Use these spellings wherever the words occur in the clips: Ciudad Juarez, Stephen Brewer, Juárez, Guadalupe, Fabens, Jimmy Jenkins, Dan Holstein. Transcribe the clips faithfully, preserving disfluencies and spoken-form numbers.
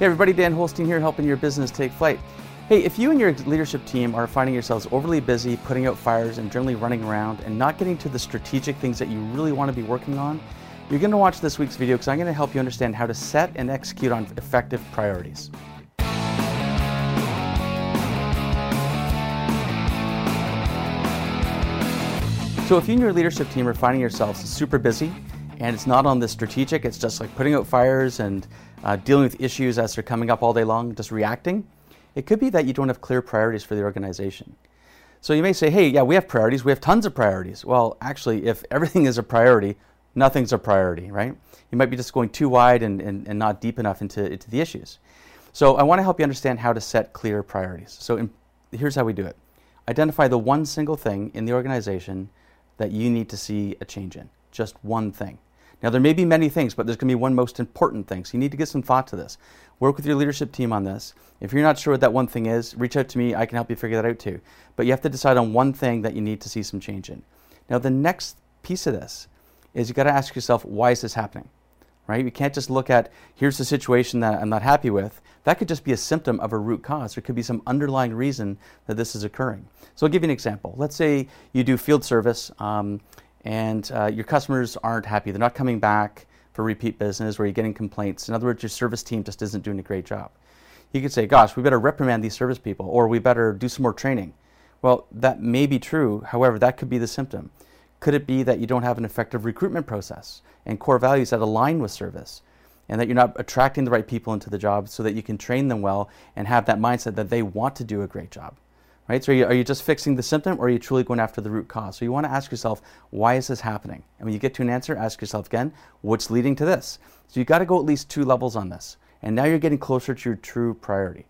Hey everybody, Dan Holstein here, helping your business take flight. Hey, if you and your leadership team are finding yourselves overly busy, putting out fires and generally running around and not getting to the strategic things that you really want to be working on, you're going to watch this week's video because I'm going to help you understand how to set and execute on effective priorities. So if you and your leadership team are finding yourselves super busy and it's not on the strategic, it's just like putting out fires and uh, dealing with issues as they're coming up all day long, just reacting, it could be that you don't have clear priorities for the organization. So you may say, hey, yeah, we have priorities, we have tons of priorities. Well, actually, if everything is a priority, nothing's a priority, right? You might be just going too wide and, and, and not deep enough into, into the issues. So I want to help you understand how to set clear priorities. So in, here's how we do it. Identify the one single thing in the organization that you need to see a change in, just one thing. Now there may be many things, but there's going to be one most important thing, so you need to get some thought to this. Work with your leadership team on this. If you're not sure what that one thing is, reach out to me, I can help you figure that out too. But you have to decide on one thing that you need to see some change in. Now the next piece of this is you got to ask yourself, why is this happening, right? You can't just look at, here's the situation that I'm not happy with. That could just be a symptom of a root cause. There could be some underlying reason that this is occurring. So I'll give you an example. Let's say you do field service um, and uh, your customers aren't happy. They're not coming back for repeat business or you're getting complaints. In other words, your service team just isn't doing a great job. You could say, gosh, we better reprimand these service people or we better do some more training. Well, that may be true. However, that could be the symptom. Could it be that you don't have an effective recruitment process and core values that align with service? And that you're not attracting the right people into the job so that you can train them well and have that mindset that they want to do a great job, right? So are you, are you just fixing the symptom or are you truly going after the root cause? So you want to ask yourself, why is this happening? And when you get to an answer, ask yourself again, what's leading to this? So you got to go at least two levels on this. And now you're getting closer to your true priority.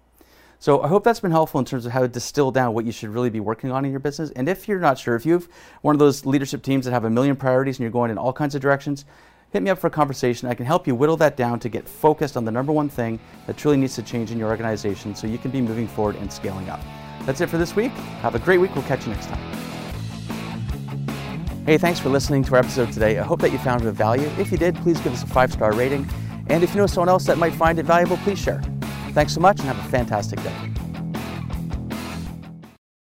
So I hope that's been helpful in terms of how to distill down what you should really be working on in your business. And if you're not sure, if you've one of those leadership teams that have a million priorities and you're going in all kinds of directions, hit me up for a conversation. I can help you whittle that down to get focused on the number one thing that truly needs to change in your organization so you can be moving forward and scaling up. That's it for this week. Have a great week. We'll catch you next time. Hey, thanks for listening to our episode today. I hope that you found it value. If you did, please give us a five-star rating. And if you know someone else that might find it valuable, please share. Thanks so much and have a fantastic day.